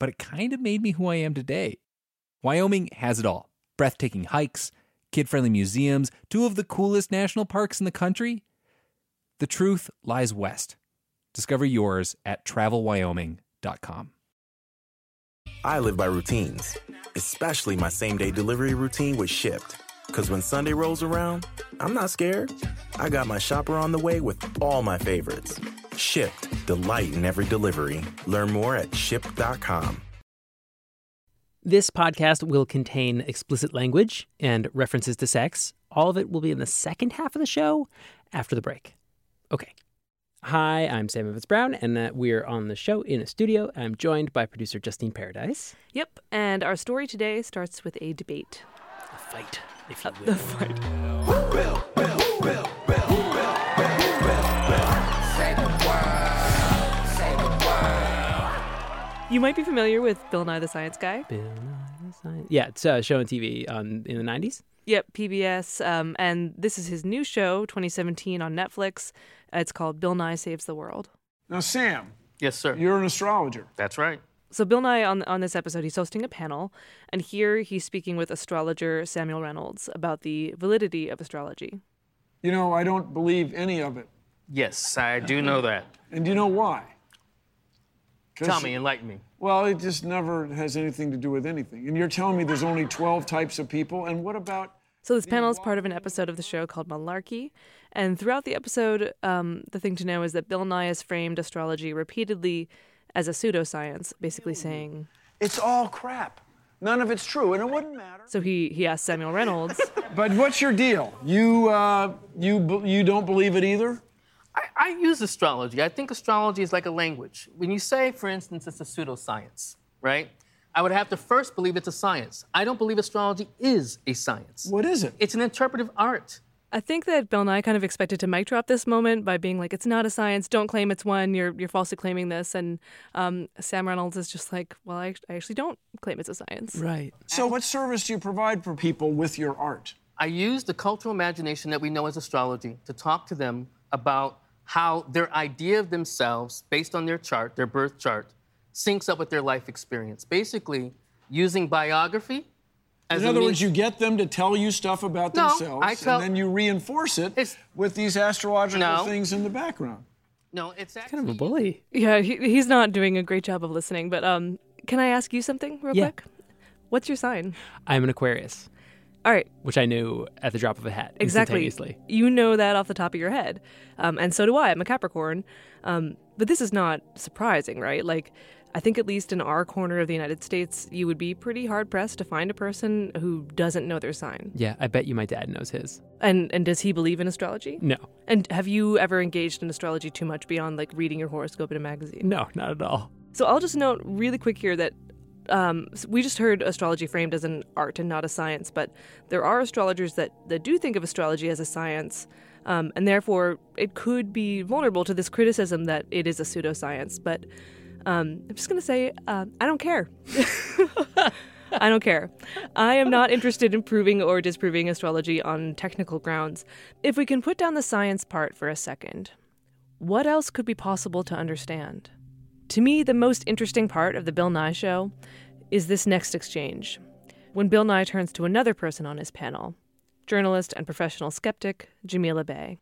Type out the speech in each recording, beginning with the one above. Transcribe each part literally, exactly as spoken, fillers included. but it kind of made me who I am today. Wyoming has it all. Breathtaking hikes, kid-friendly museums, two of the coolest national parks in the country. The truth lies west. Discover yours at travel wyoming dot com. I live by routines, especially my same-day delivery routine with Shipt. Because when Sunday rolls around, I'm not scared. I got my shopper on the way with all my favorites. Shipt, delight in every delivery. Learn more at shipt dot com. This podcast will contain explicit language and references to sex. All of it will be in the second half of the show after the break. Okay. Hi, I'm Sam Evans-Brown, and uh, we're on the show in a studio. I'm joined by producer Justine Paradise. Yep, and our story today starts with a debate. A fight, if you will. A fight. Who will, will, will, will, will, will, will, say the word, say the word. You might be familiar with Bill Nye the Science Guy. Bill Nye the Science... Yeah, it's a show on T V on, in the nineties. Yep, P B S, um, and this is his new show, twenty seventeen, on Netflix. It's called Bill Nye Saves the World. Now, Sam. Yes, sir. You're an astrologer. That's right. So Bill Nye, on on this episode, he's hosting a panel, and here he's speaking with astrologer Samuel Reynolds about the validity of astrology. You know, I don't believe any of it. Yes, I do know that. And do you know why? Tell me, enlighten me. Well, it just never has anything to do with anything. And you're telling me there's only twelve types of people, and what about... So this panel is part of an episode of the show called Malarkey, and throughout the episode, um, the thing to know is that Bill Nye has framed astrology repeatedly as a pseudoscience, basically saying... It's all crap. None of it's true, and it wouldn't matter. So he, he asked Samuel Reynolds... But what's your deal? You, uh, you, you don't believe it either? I, I use astrology. I think astrology is like a language. When you say, for instance, it's a pseudoscience, right? I would have to first believe it's a science. I don't believe astrology is a science. What is it? It's an interpretive art. I think that Bill Nye kind of expected to mic drop this moment by being like, it's not a science, don't claim it's one, you're you're falsely claiming this. And um, Sam Reynolds is just like, well, I, I actually don't claim it's a science. Right. So what service do you provide for people with your art? I use the cultural imagination that we know as astrology to talk to them about how their idea of themselves, based on their chart, their birth chart, syncs up with their life experience. Basically, using biography as In other a means- words, you get them to tell you stuff about no, themselves, I tell- and then you reinforce it it's- with these astrological no. things in the background. No, it's actually... He's kind of a bully. Yeah, he, he's not doing a great job of listening, but um, can I ask you something real yeah. quick? What's your sign? I'm an Aquarius. All right. Which I knew at the drop of a hat. Exactly. You know that off the top of your head. Um, and so do I. I'm a Capricorn. Um, but this is not surprising, right? Like, I think at least in our corner of the United States, you would be pretty hard-pressed to find a person who doesn't know their sign. Yeah, I bet you my dad knows his. And and does he believe in astrology? No. And have you ever engaged in astrology too much beyond, like, reading your horoscope in a magazine? No, not at all. So I'll just note really quick here that Um, so we just heard astrology framed as an art and not a science, but there are astrologers that, that do think of astrology as a science, um, and therefore it could be vulnerable to this criticism that it is a pseudoscience. But um, I'm just going to say, uh, I don't care. I don't care. I am not interested in proving or disproving astrology on technical grounds. If we can put down the science part for a second, what else could be possible to understand? To me, the most interesting part of the Bill Nye show is this next exchange, when Bill Nye turns to another person on his panel, journalist and professional skeptic Jamila Bay.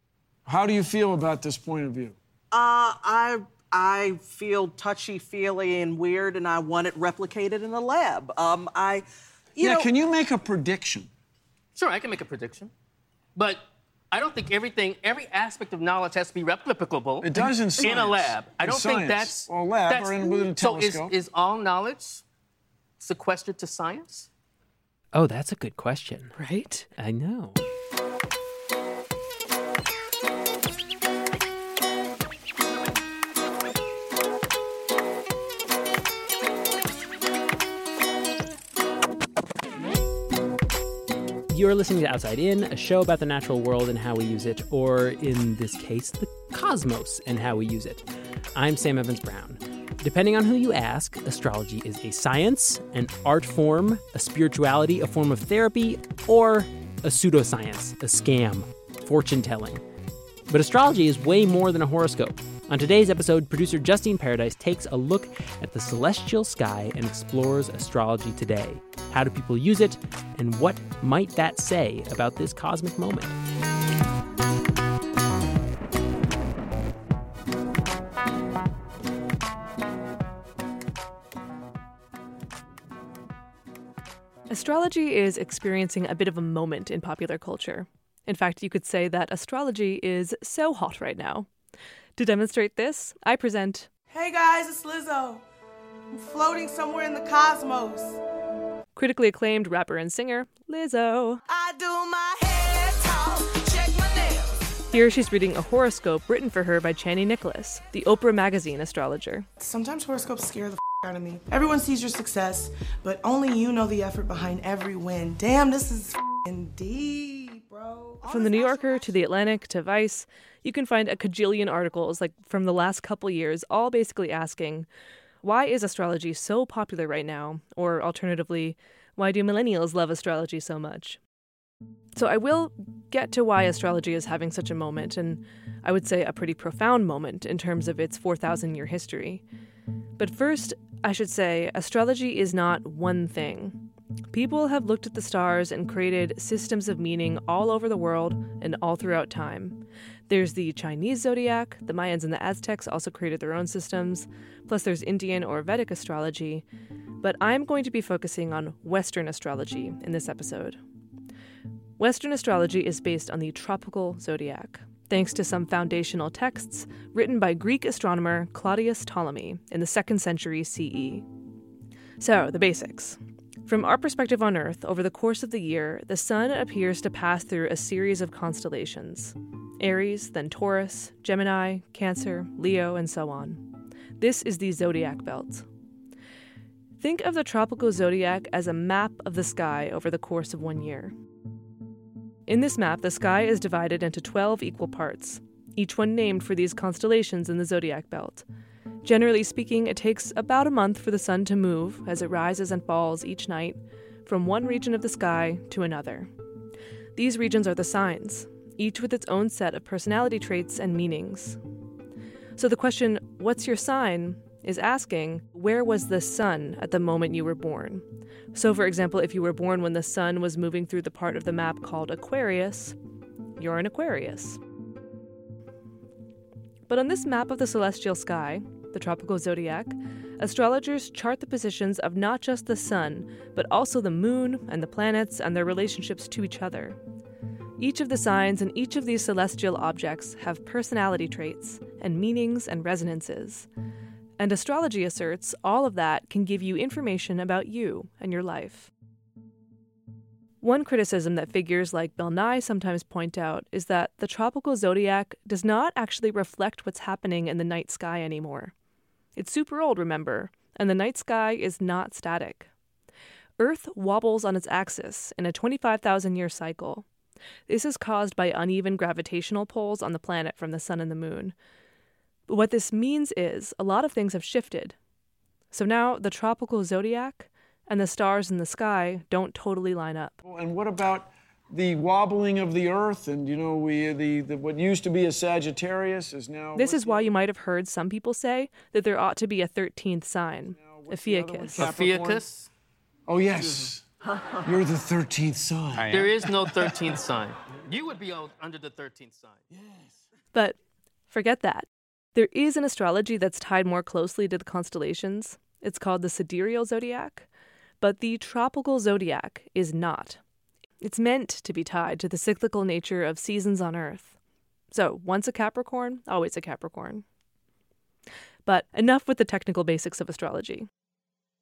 How do you feel about this point of view? Uh, I I feel touchy-feely and weird, and I want it replicated in a lab. Um, I, you yeah, know... Can you make a prediction? Sure, I can make a prediction. But I don't think everything, every aspect of knowledge has to be replicable. It does in, in science. In a lab. I don't in think science. that's... Or a lab that's, or in with a telescope. So is, is all knowledge sequestered to science? Oh, that's a good question. Right? I know. You're listening to Outside In, a show about the natural world and how we use it, or in this case, the cosmos and how we use it. I'm Sam Evans-Brown. Depending on who you ask, astrology is a science, an art form, a spirituality, a form of therapy, or a pseudoscience, a scam, fortune-telling. But astrology is way more than a horoscope. On today's episode, producer Justine Paradise takes a look at the celestial sky and explores astrology today. How do people use it, and what might that say about this cosmic moment? Astrology is experiencing a bit of a moment in popular culture. In fact, you could say that astrology is so hot right now. To demonstrate this, I present... Hey guys, it's Lizzo. I'm floating somewhere in the cosmos. Critically acclaimed rapper and singer, Lizzo. I do my hair talk, check my nails. Here she's reading a horoscope written for her by Chani Nicholas, the Oprah Magazine astrologer. Sometimes horoscopes scare the f*** out of me. Everyone sees your success, but only you know the effort behind every win. Damn, this is f***ing deep, bro. All from The New Yorker to The Atlantic to Vice... You can find a cajillion articles, like, from the last couple years, all basically asking, why is astrology so popular right now? Or, alternatively, why do millennials love astrology so much? So I will get to why astrology is having such a moment, and I would say a pretty profound moment in terms of its four thousand year history. But first, I should say, astrology is not one thing. People have looked at the stars and created systems of meaning all over the world and all throughout time. There's the Chinese zodiac, the Mayans and the Aztecs also created their own systems, plus there's Indian or Vedic astrology, but I'm going to be focusing on Western astrology in this episode. Western astrology is based on the tropical zodiac, thanks to some foundational texts written by Greek astronomer Claudius Ptolemy in the second century C E. So, the basics. From our perspective on Earth, over the course of the year, the sun appears to pass through a series of constellations. Aries, then Taurus, Gemini, Cancer, Leo, and so on. This is the zodiac belt. Think of the tropical zodiac as a map of the sky over the course of one year. In this map, the sky is divided into twelve equal parts, each one named for these constellations in the zodiac belt. Generally speaking, it takes about a month for the sun to move as it rises and falls each night from one region of the sky to another. These regions are the signs, each with its own set of personality traits and meanings. So the question, what's your sign, is asking, where was the sun at the moment you were born? So for example, if you were born when the sun was moving through the part of the map called Aquarius, you're an Aquarius. But on this map of the celestial sky, the tropical zodiac, astrologers chart the positions of not just the sun, but also the moon and the planets and their relationships to each other. Each of the signs and each of these celestial objects have personality traits and meanings and resonances. And astrology asserts all of that can give you information about you and your life. One criticism that figures like Bill Nye sometimes point out is that the tropical zodiac does not actually reflect what's happening in the night sky anymore. It's super old, remember, and the night sky is not static. Earth wobbles on its axis in a twenty-five thousand year cycle. This is caused by uneven gravitational pulls on the planet from the sun and the moon. But what this means is a lot of things have shifted. So now the tropical zodiac and the stars in the sky don't totally line up. And what about the wobbling of the Earth? And, you know, we the, the what used to be a Sagittarius is now... This is why you might have heard some people say that there ought to be a thirteenth sign, Ophiuchus. Ophiuchus? Oh, yes. You're the thirteenth sign. There is no thirteenth sign. You would be under the thirteenth sign. Yes. But forget that. There is an astrology that's tied more closely to the constellations. It's called the sidereal zodiac. But the tropical zodiac is not. It's meant to be tied to the cyclical nature of seasons on Earth. So once a Capricorn, always a Capricorn. But enough with the technical basics of astrology.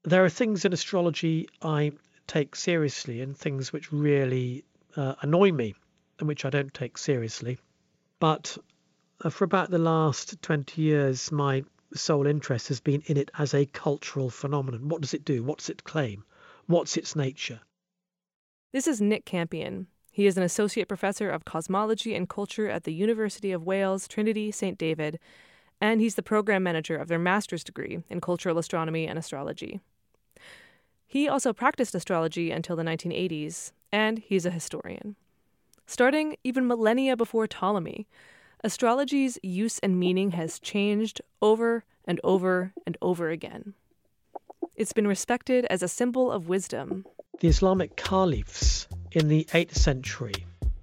There are things in astrology I take seriously and things which really uh, annoy me and which I don't take seriously. But uh, for about the last twenty years, my sole interest has been in it as a cultural phenomenon. What does it do? What's it claim? What's its nature? This is Nick Campion. He is an associate professor of cosmology and culture at the University of Wales, Trinity St David, and he's the program manager of their master's degree in cultural astronomy and astrology. He also practiced astrology until the nineteen eighties, and he's a historian. Starting even millennia before Ptolemy, astrology's use and meaning has changed over and over and over again. It's been respected as a symbol of wisdom. The Islamic caliphs in the eighth century,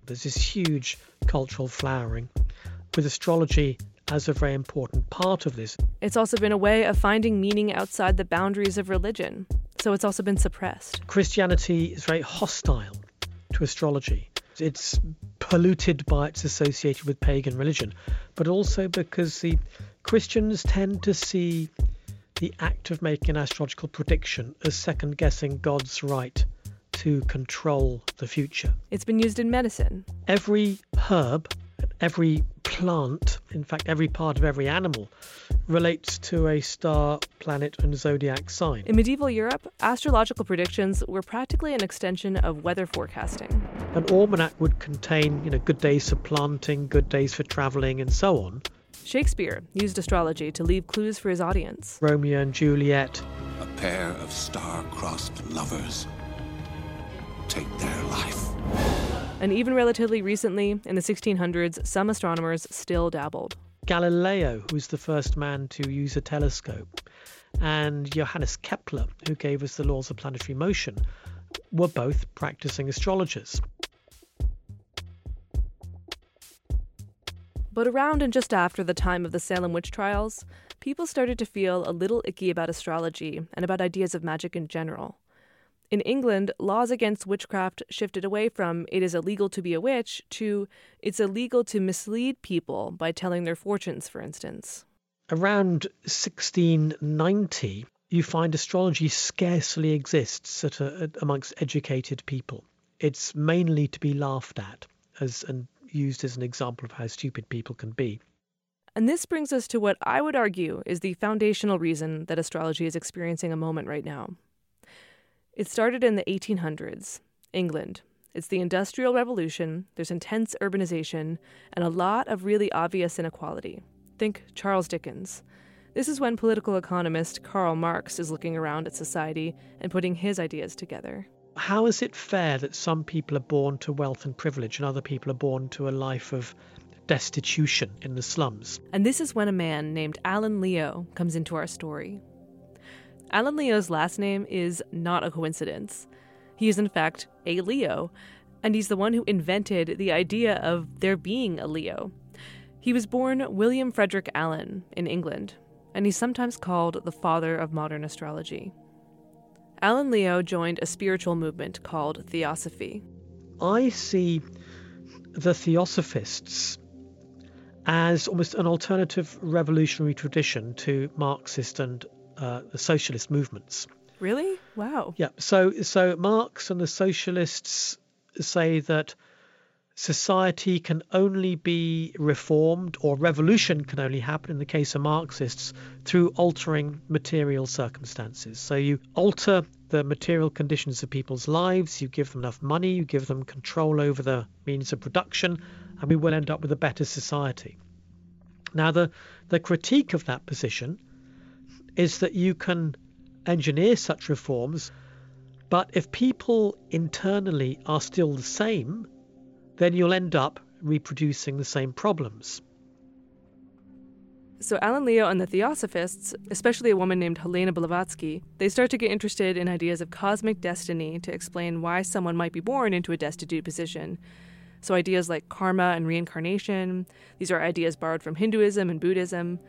there's this huge cultural flowering, with astrology as a very important part of this. It's also been a way of finding meaning outside the boundaries of religion. So it's also been suppressed. Christianity is very hostile to astrology. It's polluted by its association with pagan religion, but also because the Christians tend to see the act of making an astrological prediction as second-guessing God's right to control the future. It's been used in medicine. Every herb, every plant, in fact every part of every animal, relates to a star, planet and zodiac sign. In medieval Europe, astrological predictions were practically an extension of weather forecasting. An almanac would contain, you know, good days for planting, good days for travelling and so on. Shakespeare used astrology to leave clues for his audience. Romeo and Juliet. A pair of star-crossed lovers take their life. And even relatively recently, in the sixteen hundreds, some astronomers still dabbled. Galileo, who was the first man to use a telescope, and Johannes Kepler, who gave us the laws of planetary motion, were both practicing astrologers. But around and just after the time of the Salem witch trials, people started to feel a little icky about astrology and about ideas of magic in general. In England, laws against witchcraft shifted away from "it is illegal to be a witch" to "it's illegal to mislead people by telling their fortunes," for instance. Around sixteen ninety, you find astrology scarcely exists at a, amongst educated people. It's mainly to be laughed at as and used as an example of how stupid people can be. And this brings us to what I would argue is the foundational reason that astrology is experiencing a moment right now. It started in the eighteen hundreds, England. It's the Industrial Revolution, there's intense urbanization, and a lot of really obvious inequality. Think Charles Dickens. This is when political economist Karl Marx is looking around at society and putting his ideas together. How is it fair that some people are born to wealth and privilege and other people are born to a life of destitution in the slums? And this is when a man named Alan Leo comes into our story. Alan Leo's last name is not a coincidence. He is, in fact, a Leo, and he's the one who invented the idea of there being a Leo. He was born William Frederick Allen in England, and he's sometimes called the father of modern astrology. Alan Leo joined a spiritual movement called Theosophy. I see the Theosophists as almost an alternative revolutionary tradition to Marxist and Uh, the socialist movements. Really? Wow. Yeah. So, so Marx and the socialists say that society can only be reformed, or revolution can only happen in the case of Marxists, through altering material circumstances. So you alter the material conditions of people's lives, you give them enough money, you give them control over the means of production, and we will end up with a better society. Now, the, the critique of that position is that you can engineer such reforms But if people internally are still the same, then you'll end up reproducing the same problems. So Alan Leo and the Theosophists, especially a woman named Helena Blavatsky, they start to get interested in ideas of cosmic destiny to explain why someone might be born into a destitute position. So ideas like karma and reincarnation, these are ideas borrowed from Hinduism and Buddhism.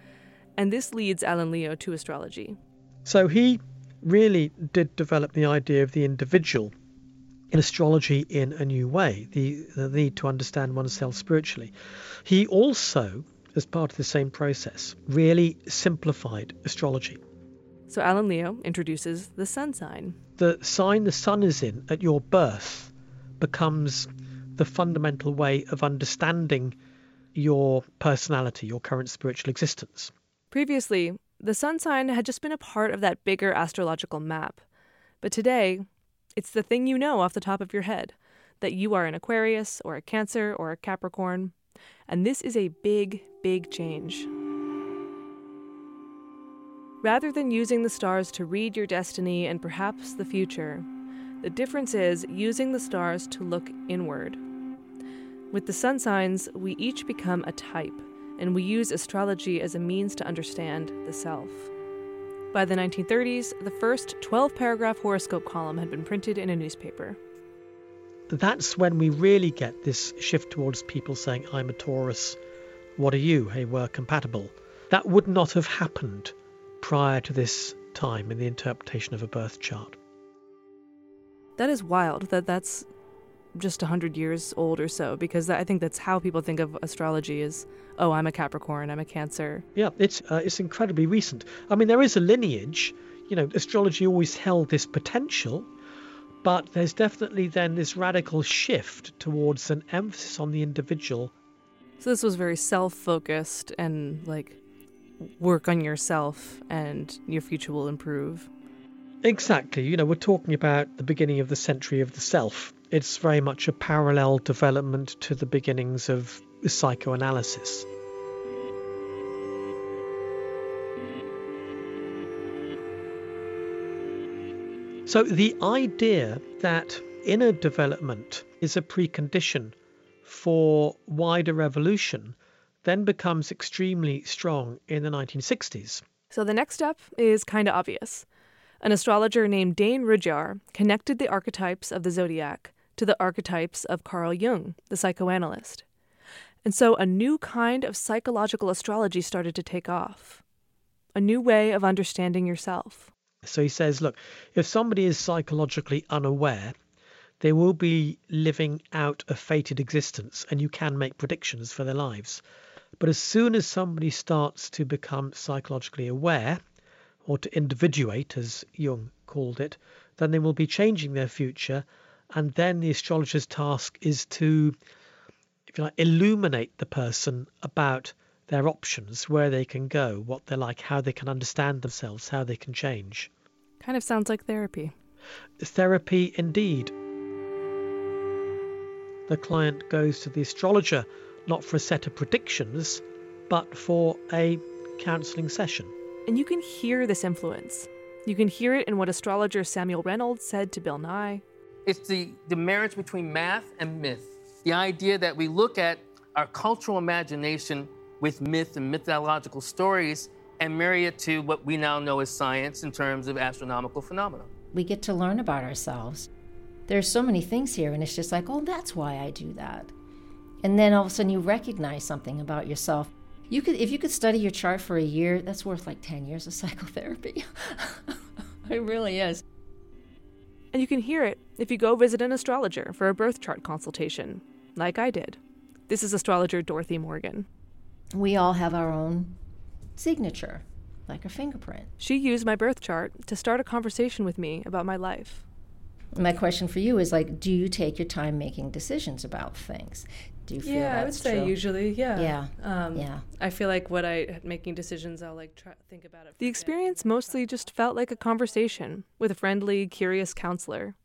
And this leads Alan Leo to astrology. So he really did develop the idea of the individual in astrology in a new way, the, the need to understand oneself spiritually. He also, as part of the same process, really simplified astrology. So Alan Leo introduces the sun sign. The sign the sun is in at your birth becomes the fundamental way of understanding your personality, your current spiritual existence. Previously, the sun sign had just been a part of that bigger astrological map. But today, it's the thing you know off the top of your head, that you are an Aquarius or a Cancer or a Capricorn. And this is a big, big change. Rather than using the stars to read your destiny and perhaps the future, the difference is using the stars to look inward. With the sun signs, we each become a type, and we use astrology as a means to understand the self. By the nineteen thirties, the first twelve-paragraph horoscope column had been printed in a newspaper. That's when we really get this shift towards people saying, I'm a Taurus, what are you? Hey, we're compatible. That would not have happened prior to this time in the interpretation of a birth chart. That is wild that that's just one hundred years old or so, because I think that's how people think of astrology is, oh, I'm a Capricorn, I'm a Cancer. Yeah, it's uh, it's incredibly recent. I mean, there is a lineage. You know, astrology always held this potential. But there's definitely then this radical shift towards an emphasis on the individual. So this was very self-focused and like work on yourself and your future will improve. Exactly. You know, we're talking about the beginning of the century of the self. It's very much a parallel development to the beginnings of psychoanalysis. So the idea that inner development is a precondition for wider evolution then becomes extremely strong in the nineteen sixties. So the next step is kind of obvious. An astrologer named Dane Rudhyar connected the archetypes of the zodiac to the archetypes of Carl Jung, the psychoanalyst. And so a new kind of psychological astrology started to take off. A new way of understanding yourself. So he says, look, if somebody is psychologically unaware, they will be living out a fated existence, and you can make predictions for their lives. But as soon as somebody starts to become psychologically aware, or to individuate, as Jung called it, then they will be changing their future. And then the astrologer's task is to, if you like, illuminate the person about their options, where they can go, what they're like, how they can understand themselves, how they can change. Kind of sounds like therapy. Therapy indeed. The client goes to the astrologer not for a set of predictions, but for a counselling session. And you can hear this influence. You can hear it in what astrologer Samuel Reynolds said to Bill Nye. It's the, the marriage between math and myth. The idea that we look at our cultural imagination with myth and mythological stories and marry it to what we now know as science in terms of astronomical phenomena. We get to learn about ourselves. There's so many things here, and it's just like, oh, that's why I do that. And then all of a sudden you recognize something about yourself. You could, if you could study your chart for a year, that's worth like ten years of psychotherapy. It really is. And you can hear it if you go visit an astrologer for a birth chart consultation, like I did. This is astrologer Dorothy Morgan. We all have our own signature, like a fingerprint. She used my birth chart to start a conversation with me about my life. My question for you is, like, do you take your time making decisions about things? Do you feel yeah, that's true? Yeah, I would say true? usually, yeah. Yeah. Um, yeah. I feel like what I, making decisions, I'll, like, try, think about it. The experience mostly just felt like a conversation with a friendly, curious counselor.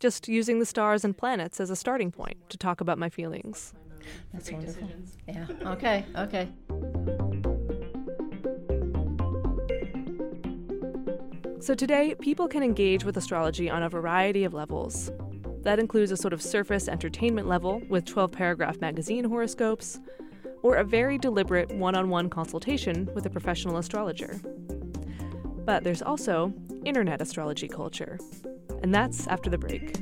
Just using the stars and planets as a starting point to talk about my feelings. That's wonderful. Decisions. Yeah. Okay. Okay. So today, people can engage with astrology on a variety of levels. That includes a sort of surface entertainment level with twelve-paragraph magazine horoscopes, or a very deliberate one-on-one consultation with a professional astrologer. But there's also internet astrology culture. And that's after the break.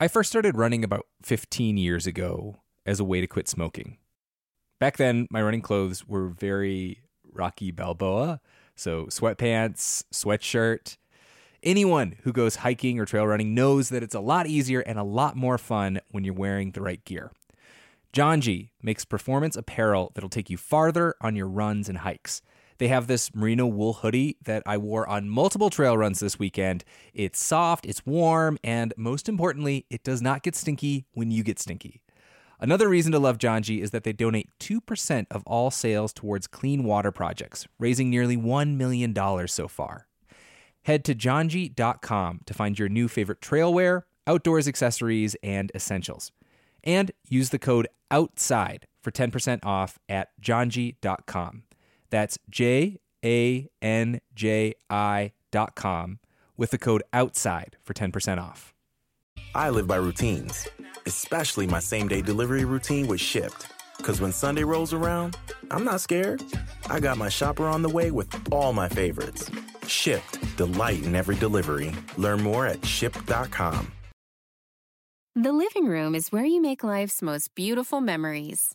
I first started running about fifteen years ago as a way to quit smoking. Back then, my running clothes were very Rocky Balboa, so sweatpants, sweatshirt. Anyone who goes hiking or trail running knows that it's a lot easier and a lot more fun when you're wearing the right gear. Janji makes performance apparel that'll take you farther on your runs and hikes. They have this merino wool hoodie that I wore on multiple trail runs this weekend. It's soft, it's warm, and most importantly, it does not get stinky when you get stinky. Another reason to love Janji is that they donate two percent of all sales towards clean water projects, raising nearly one million dollars so far. Head to Janji dot com to find your new favorite trailwear, outdoors accessories, and essentials. And use the code OUTSIDE for ten percent off at Janji dot com. That's J A N J I dot com with the code OUTSIDE for ten percent off. I live by routines, especially my same-day delivery routine with Shipt. Because when Sunday rolls around, I'm not scared. I got my shopper on the way with all my favorites. Shipt, delight in every delivery. Learn more at Shipt dot com. The living room is where you make life's most beautiful memories.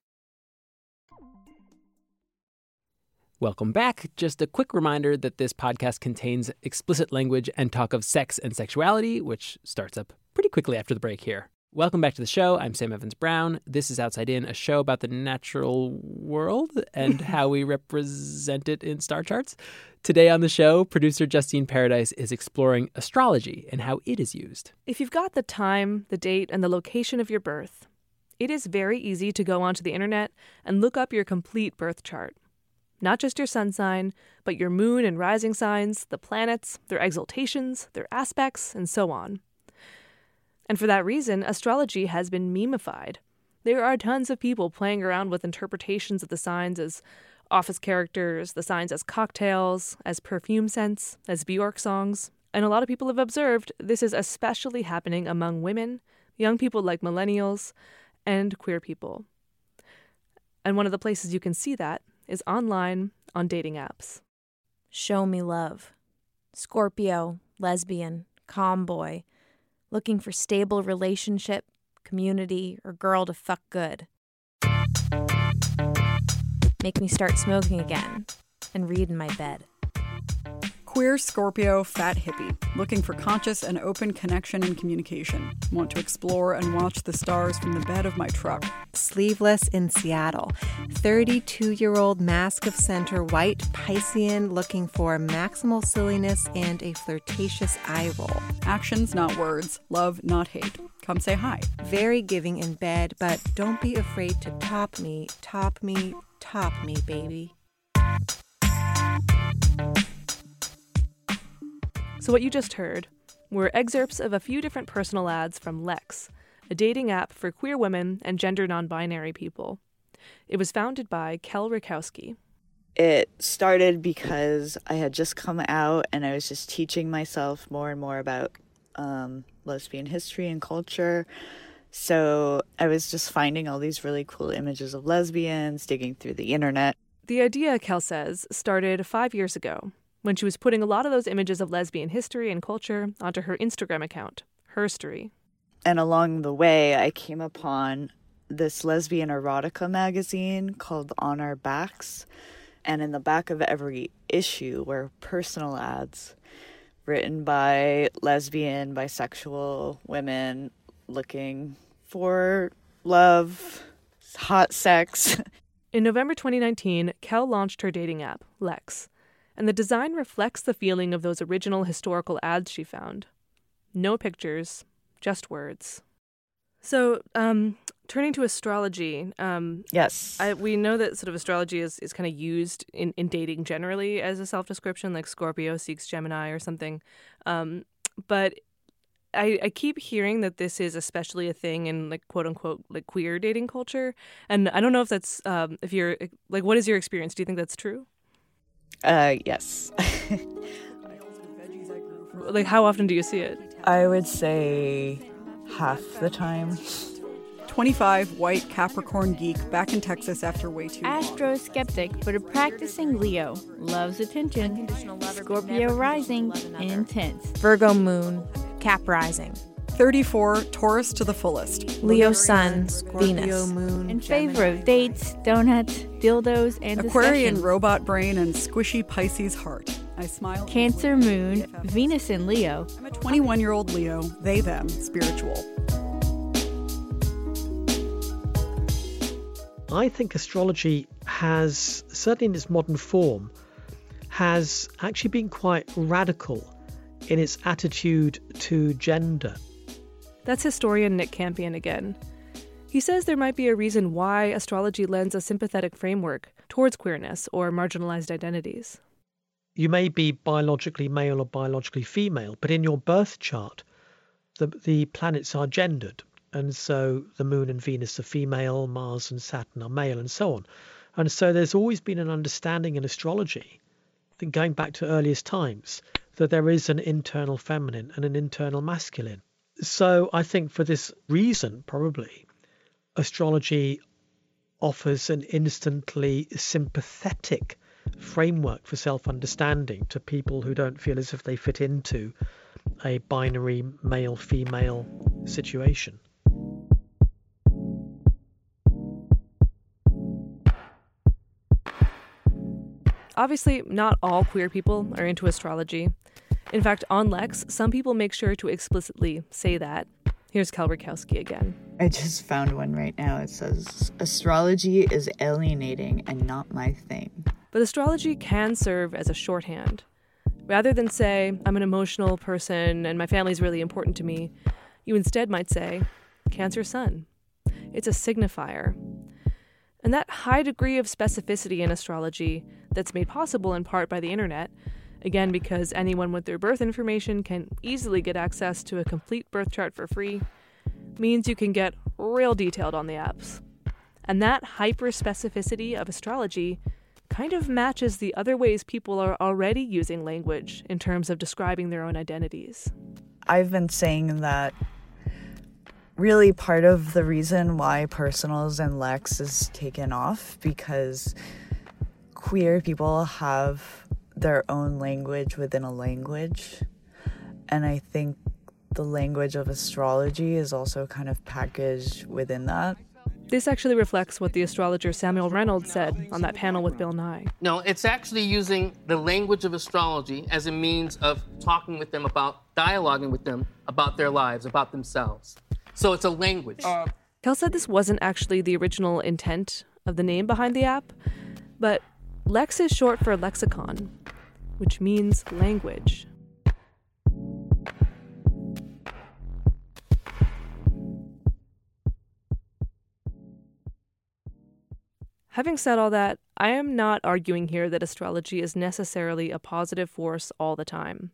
Welcome back. Just a quick reminder that this podcast contains explicit language and talk of sex and sexuality, which starts up pretty quickly after the break here. Welcome back to the show. I'm Sam Evans-Brown. This is Outside In, a show about the natural world and how we represent it in star charts. Today on the show, producer Justine Paradise is exploring astrology and how it is used. If you've got the time, the date, and the location of your birth, it is very easy to go onto the internet and look up your complete birth chart. Not just your sun sign, but your moon and rising signs, the planets, their exaltations, their aspects, and so on. And for that reason, astrology has been memeified. There are tons of people playing around with interpretations of the signs as office characters, the signs as cocktails, as perfume scents, as Bjork songs. And a lot of people have observed this is especially happening among women, young people like millennials, and queer people. And one of the places you can see that is online on dating apps. Show me love. Scorpio, lesbian, calm boy, looking for stable relationship, community, or girl to fuck good. Make me start smoking again and read in my bed. Queer Scorpio, fat hippie, looking for conscious and open connection and communication. Want to explore and watch the stars from the bed of my truck. Sleeveless in Seattle, thirty-two-year-old mask of center, white Piscean, looking for maximal silliness and a flirtatious eye roll. Actions, not words. Love, not hate. Come say hi. Very giving in bed, but don't be afraid to top me, top me, top me, baby. So what you just heard were excerpts of a few different personal ads from Lex, a dating app for queer women and gender non-binary people. It was founded by Kel Rakowski. It started because I had just come out and I was just teaching myself more and more about um, lesbian history and culture. So I was just finding all these really cool images of lesbians, digging through the internet. The idea, Kel says, started five years ago, when she was putting a lot of those images of lesbian history and culture onto her Instagram account, Herstory. And along the way, I came upon this lesbian erotica magazine called On Our Backs. And in the back of every issue were personal ads written by lesbian, bisexual women looking for love, hot sex. In November twenty nineteen, Kel launched her dating app, Lex. and the design reflects the feeling of those original historical ads she found. No pictures, just words. So, um, turning to astrology. Um, yes. I, we know that sort of astrology is, is kind of used in, in dating generally as a self-description, like Scorpio seeks Gemini or something. Um, but I, I keep hearing that this is especially a thing in, like, quote-unquote, like, queer dating culture. And I don't know if that's, um, if you're, like, what is your experience? Do you think that's true? Uh, yes. Like, how often do you see it? I would say half the time. twenty-five, white Capricorn geek, back in Texas after way too long. Astroskeptic, but a practicing Leo. Loves attention. Scorpio rising, intense. Virgo moon, Cap rising. thirty-four, Taurus to the fullest. Leo sun, Venus. Moon, in favor of dates, donuts, dildos, and Aquarian discussion. Robot brain and squishy Pisces heart. I smile. Cancer moon, Venus in Leo. I'm a twenty-one-year-old Leo, they, them, spiritual. I think astrology has, certainly in its modern form, has actually been quite radical in its attitude to gender. That's historian Nick Campion again. He says there might be a reason why astrology lends a sympathetic framework towards queerness or marginalized identities. You may be biologically male or biologically female, but in your birth chart, the, the planets are gendered. And so the Moon and Venus are female, Mars and Saturn are male, and so on. And so there's always been an understanding in astrology, I think going back to earliest times, that there is an internal feminine and an internal masculine. So I think for this reason, probably, astrology offers an instantly sympathetic framework for self-understanding to people who don't feel as if they fit into a binary male-female situation. Obviously, not all queer people are into astrology. In fact, on Lex, some people make sure to explicitly say that. Here's Kel Rakowski again. I just found one right now. It says, astrology is alienating and not my thing. But astrology can serve as a shorthand. Rather than say, I'm an emotional person and my family's really important to me, you instead might say, Cancer Sun. It's a signifier. And that high degree of specificity in astrology that's made possible in part by the internet, again because anyone with their birth information can easily get access to a complete birth chart for free, means you can get real detailed on the apps. And that hyper-specificity of astrology kind of matches the other ways people are already using language in terms of describing their own identities. I've been saying that really part of the reason why Personals and Lex is taken off because queer people have their own language within a language. And I think the language of astrology is also kind of packaged within that. This actually reflects what the astrologer Samuel Reynolds said on that panel with Bill Nye. No, it's actually using the language of astrology as a means of talking with them about, dialoguing with them about their lives, about themselves. So it's a language. Uh, Kel said this wasn't actually the original intent of the name behind the app, but Lex is short for lexicon, which means language. Having said all that, I am not arguing here that astrology is necessarily a positive force all the time.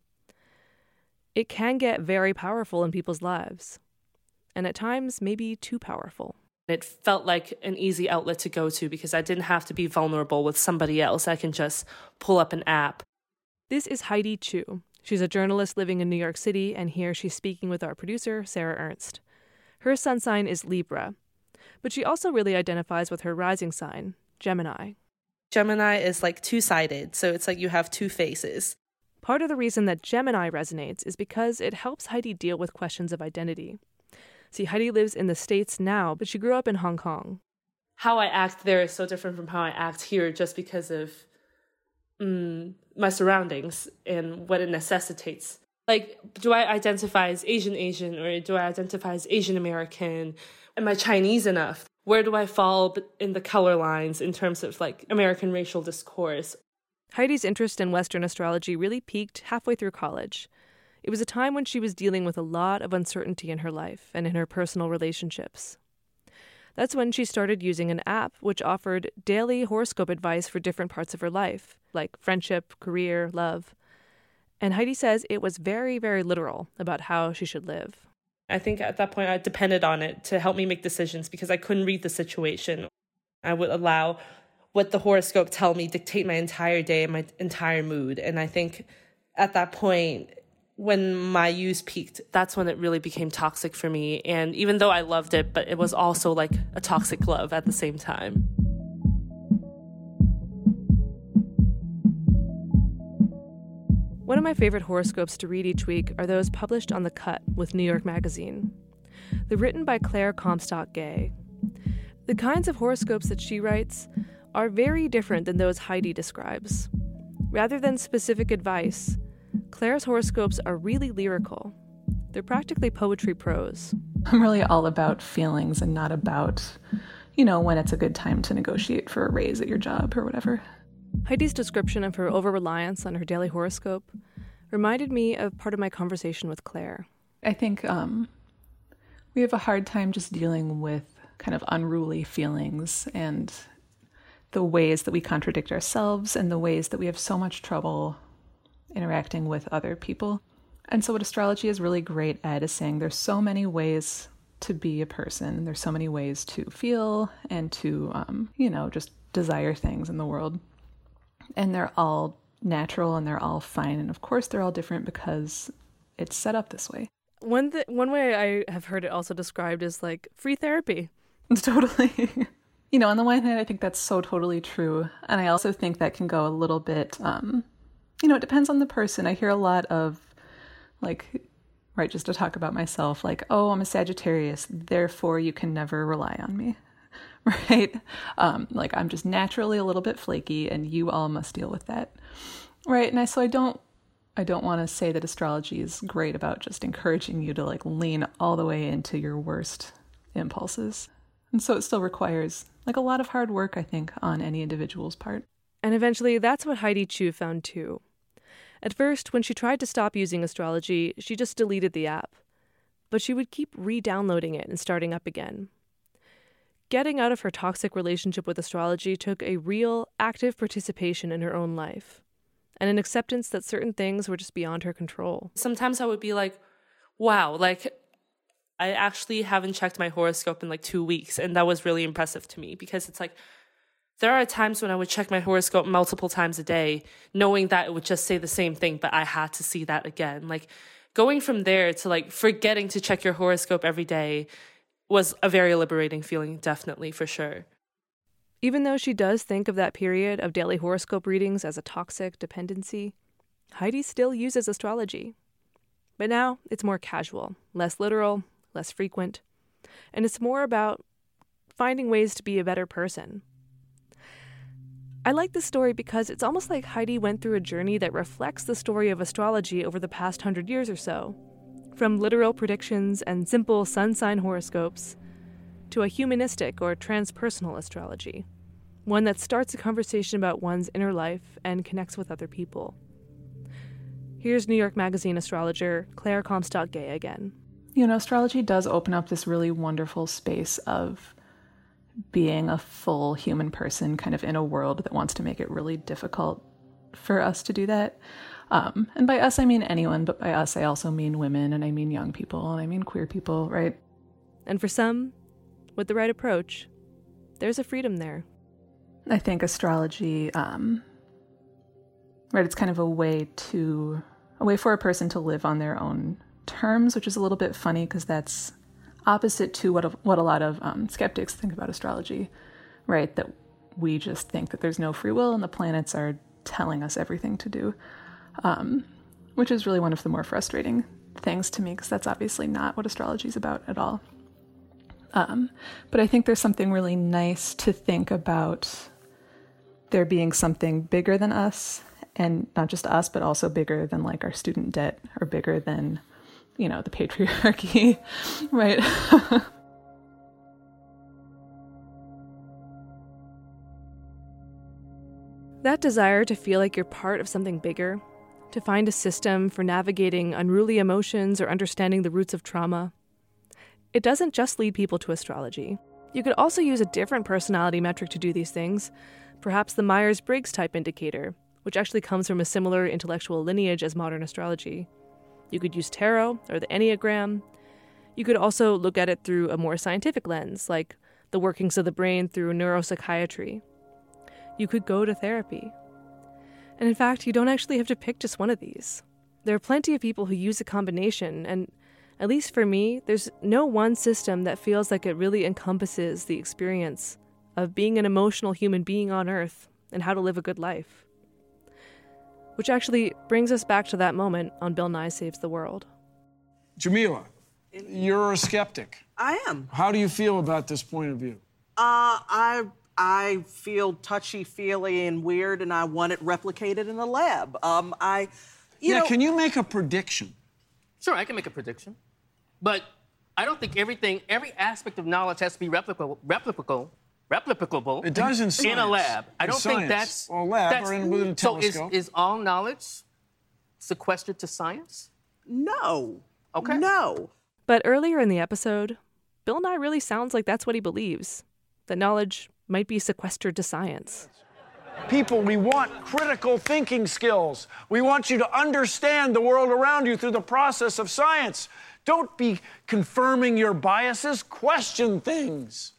It can get very powerful in people's lives, and at times maybe too powerful. It felt like an easy outlet to go to because I didn't have to be vulnerable with somebody else. I can just pull up an app. This is Heidi Chu. She's a journalist living in New York City, and here she's speaking with our producer, Sarah Ernst. Her sun sign is Libra. But she also really identifies with her rising sign, Gemini. Gemini is like two-sided, so it's like you have two faces. Part of the reason that Gemini resonates is because it helps Heidi deal with questions of identity. See, Heidi lives in the States now, but she grew up in Hong Kong. How I act there is so different from how I act here just because of mm, my surroundings and what it necessitates. Like, do I identify as Asian Asian or do I identify as Asian American? Am I Chinese enough? Where do I fall in the color lines in terms of like American racial discourse? Heidi's interest in Western astrology really peaked halfway through college. It was a time when she was dealing with a lot of uncertainty in her life and in her personal relationships. That's when she started using an app which offered daily horoscope advice for different parts of her life, like friendship, career, love. And Heidi says it was very, very literal about how she should live. I think at that point I depended on it to help me make decisions because I couldn't read the situation. I would allow what the horoscope tell me dictate my entire day and my entire mood. And I think at that point, when my use peaked, that's when it really became toxic for me. And even though I loved it, but it was also like a toxic love at the same time. One of my favorite horoscopes to read each week are those published on The Cut with New York Magazine. They're written by Claire Comstock-Gay. The kinds of horoscopes that she writes are very different than those Heidi describes. Rather than specific advice, Claire's horoscopes are really lyrical. They're practically poetry prose. I'm really all about feelings and not about, you know, when it's a good time to negotiate for a raise at your job or whatever. Heidi's description of her over-reliance on her daily horoscope reminded me of part of my conversation with Claire. I think um, we have a hard time just dealing with kind of unruly feelings and the ways that we contradict ourselves and the ways that we have so much trouble interacting with other people. And so what astrology is really great at is saying there's so many ways to be a person. There's so many ways to feel and to, um, you know, just desire things in the world. And they're all natural and they're all fine. And of course they're all different because it's set up this way. One th- one way I have heard it also described is like free therapy. Totally. You know, on the one hand, I think that's so totally true. And I also think that can go a little bit, um, you know, it depends on the person. I hear a lot of, like, right, just to talk about myself, like, oh, I'm a Sagittarius, therefore you can never rely on me, right? Um, like, I'm just naturally a little bit flaky and you all must deal with that, right? And I, so I don't, I don't want to say that astrology is great about just encouraging you to, like, lean all the way into your worst impulses. And so it still requires, like, a lot of hard work, I think, on any individual's part. And eventually that's what Heidi Chu found too. At first, when she tried to stop using astrology, she just deleted the app. But she would keep re-downloading it and starting up again. Getting out of her toxic relationship with astrology took a real, active participation in her own life, and an acceptance that certain things were just beyond her control. Sometimes I would be like, wow, like, I actually haven't checked my horoscope in like two weeks, and that was really impressive to me because it's like, there are times when I would check my horoscope multiple times a day, knowing that it would just say the same thing, but I had to see that again. Like, going from there to, like, forgetting to check your horoscope every day was a very liberating feeling, definitely, for sure. Even though she does think of that period of daily horoscope readings as a toxic dependency, Heidi still uses astrology. But now it's more casual, less literal, less frequent, and it's more about finding ways to be a better person. I like this story because it's almost like Heidi went through a journey that reflects the story of astrology over the past hundred years or so, from literal predictions and simple sun sign horoscopes to a humanistic or transpersonal astrology, one that starts a conversation about one's inner life and connects with other people. Here's New York Magazine astrologer Claire Comstock-Gay again. You know, astrology does open up this really wonderful space of being a full human person kind of in a world that wants to make it really difficult for us to do that. Um, and by us, I mean anyone, but by us, I also mean women, and I mean young people, and I mean queer people, right? And for some, with the right approach, there's a freedom there. I think astrology, um, right, it's kind of a way to, a way for a person to live on their own terms, which is a little bit funny because that's opposite to what a, what a lot of um, skeptics think about astrology, right? That we just think that there's no free will and the planets are telling us everything to do, um, which is really one of the more frustrating things to me because that's obviously not what astrology is about at all. Um, but I think there's something really nice to think about there being something bigger than us, and not just us, but also bigger than, like, our student debt or bigger than, you know, the patriarchy, right? That desire to feel like you're part of something bigger, to find a system for navigating unruly emotions or understanding the roots of trauma, it doesn't just lead people to astrology. You could also use a different personality metric to do these things, perhaps the Myers-Briggs Type Indicator, which actually comes from a similar intellectual lineage as modern astrology. You could use tarot or the Enneagram. You could also look at it through a more scientific lens, like the workings of the brain through neuropsychiatry. You could go to therapy. And in fact, you don't actually have to pick just one of these. There are plenty of people who use a combination, and at least for me, there's no one system that feels like it really encompasses the experience of being an emotional human being on Earth and how to live a good life. Which actually brings us back to that moment on Bill Nye Saves the World. Jamila, you're a skeptic. I am. How do you feel about this point of view? Uh, I I feel touchy-feely and weird, and I want it replicated in the lab. Um, I, you yeah, know... Can you make a prediction? Sure, I can make a prediction. But I don't think everything, every aspect of knowledge has to be replicable, replicable, replicable. It does in science. In a lab. I don't science, think that's... Or lab that's, or in a telescope. So is, is all knowledge sequestered to science? No. Okay. No. But earlier in the episode, Bill Nye really sounds like that's what he believes, that knowledge might be sequestered to science. People, we want critical thinking skills. We want you to understand the world around you through the process of science. Don't be confirming your biases. Question things.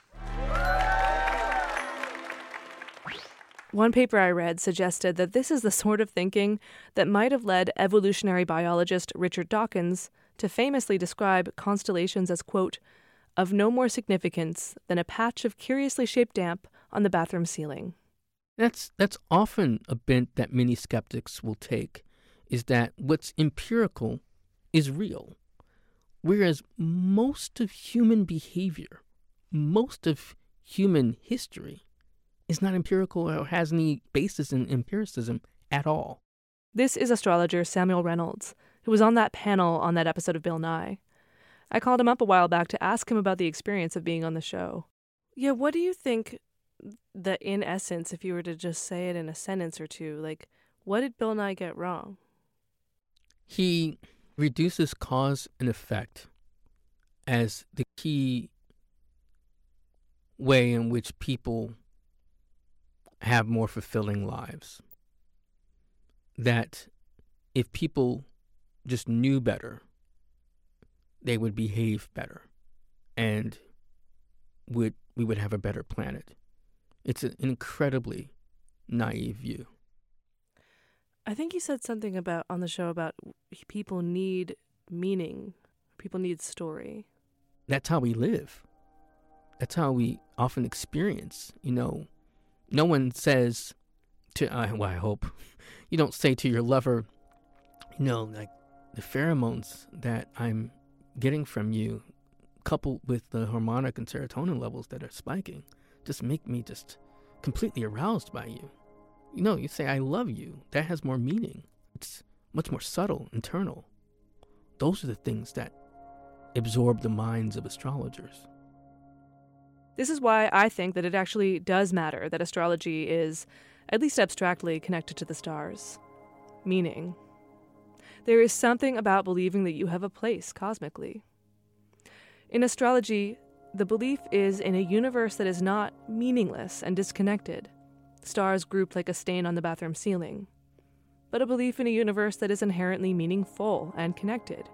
One paper I read suggested that this is the sort of thinking that might have led evolutionary biologist Richard Dawkins to famously describe constellations as, quote, of no more significance than a patch of curiously shaped damp on the bathroom ceiling. That's that's often a bent that many skeptics will take, is that what's empirical is real, whereas most of human behavior, most of human history is not empirical or has any basis in empiricism at all. This is astrologer Samuel Reynolds, who was on that panel on that episode of Bill Nye. I called him up a while back to ask him about the experience of being on the show. Yeah, what do you think... that in essence, if you were to just say it in a sentence or two, like, what did Bill Nye get wrong? He reduces cause and effect as the key way in which people have more fulfilling lives. That if people just knew better, they would behave better and would we would have a better planet. It's an incredibly naive view. I think you said something about on the show about people need meaning, people need story. That's how we live. That's how we often experience. You know, no one says to, uh, well, I hope, you don't say to your lover, you know, like the pheromones that I'm getting from you, coupled with the hormonic and serotonin levels that are spiking, just make me just completely aroused by you. You know, you say, I love you. That has more meaning. It's much more subtle, internal. Those are the things that absorb the minds of astrologers. This is why I think that it actually does matter that astrology is, at least abstractly, connected to the stars. Meaning. There is something about believing that you have a place cosmically. In astrology, the belief is in a universe that is not meaningless and disconnected, stars grouped like a stain on the bathroom ceiling, but a belief in a universe that is inherently meaningful and connected,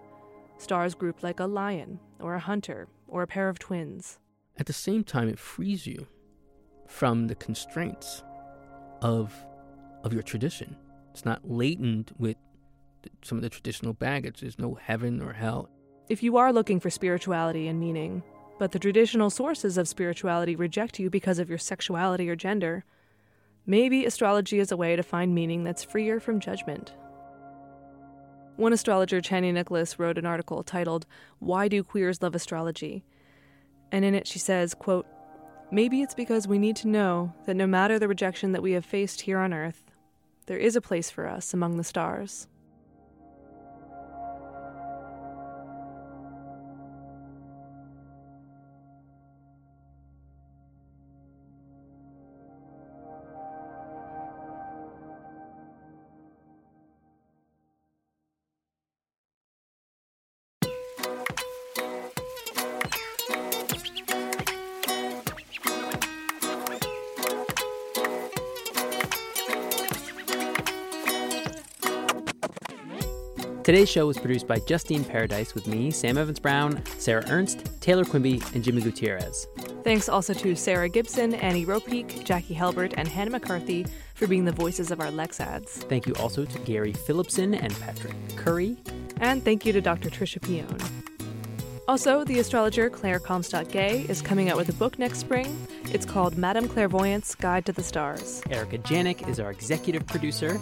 stars grouped like a lion or a hunter or a pair of twins. At the same time, it frees you from the constraints of, of your tradition. It's not laden with some of the traditional baggage. There's no heaven or hell. If you are looking for spirituality and meaning, but the traditional sources of spirituality reject you because of your sexuality or gender, maybe astrology is a way to find meaning that's freer from judgment. One astrologer, Chani Nicholas, wrote an article titled, Why Do Queers Love Astrology? And in it she says, quote, maybe it's because we need to know that no matter the rejection that we have faced here on Earth, there is a place for us among the stars. Today's show was produced by Justine Paradise with me, Sam Evans-Brown, Sarah Ernst, Taylor Quimby, and Jimmy Gutierrez. Thanks also to Sarah Gibson, Annie Ropeek, Jackie Halbert, and Hannah McCarthy for being the voices of our Lex ads. Thank you also to Gary Phillipson and Patrick Curry. And thank you to Doctor Tricia Pion. Also, the astrologer Claire Comstock-Gay is coming out with a book next spring. It's called Madam Clairvoyant's Guide to the Stars. Erica Janik is our executive producer.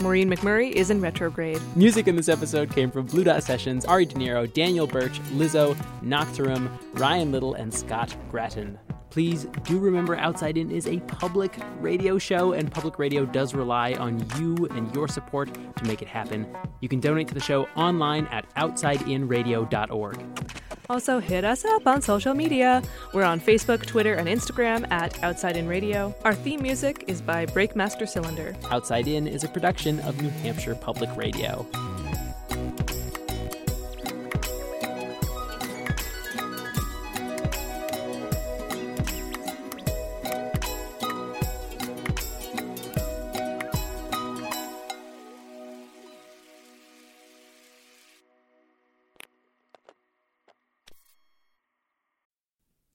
Maureen McMurray is in retrograde. Music in this episode came from Blue Dot Sessions, Ari De Niro, Daniel Birch, Lizzo, Nocturum, Ryan Little, and Scott Grattan. Please do remember Outside In is a public radio show, and public radio does rely on you and your support to make it happen. You can donate to the show online at outside in radio dot org. Also, hit us up on social media. We're on Facebook, Twitter, and Instagram at outsideinradio. Our theme music is by Breakmaster Cylinder. Outside In is a production of New Hampshire Public Radio.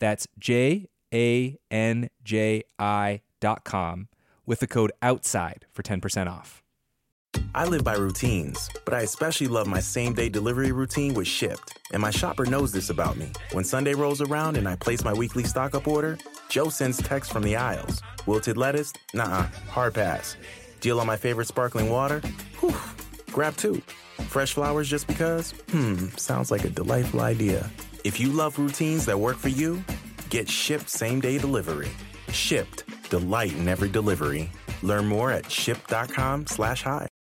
That's J A N J I dot com with the code OUTSIDE for ten percent off. I live by routines, but I especially love my same-day delivery routine with Shipt, and my shopper knows this about me. When Sunday rolls around and I place my weekly stock-up order, Joe sends texts from the aisles. Wilted lettuce? Nuh-uh. Hard pass. Deal on my favorite sparkling water? Whew. Grab two. Fresh flowers just because? Hmm, sounds like a delightful idea. If you love routines that work for you, get Shipt same-day delivery. Shipt. Delight in every delivery. Learn more at shipt dot com slash hi.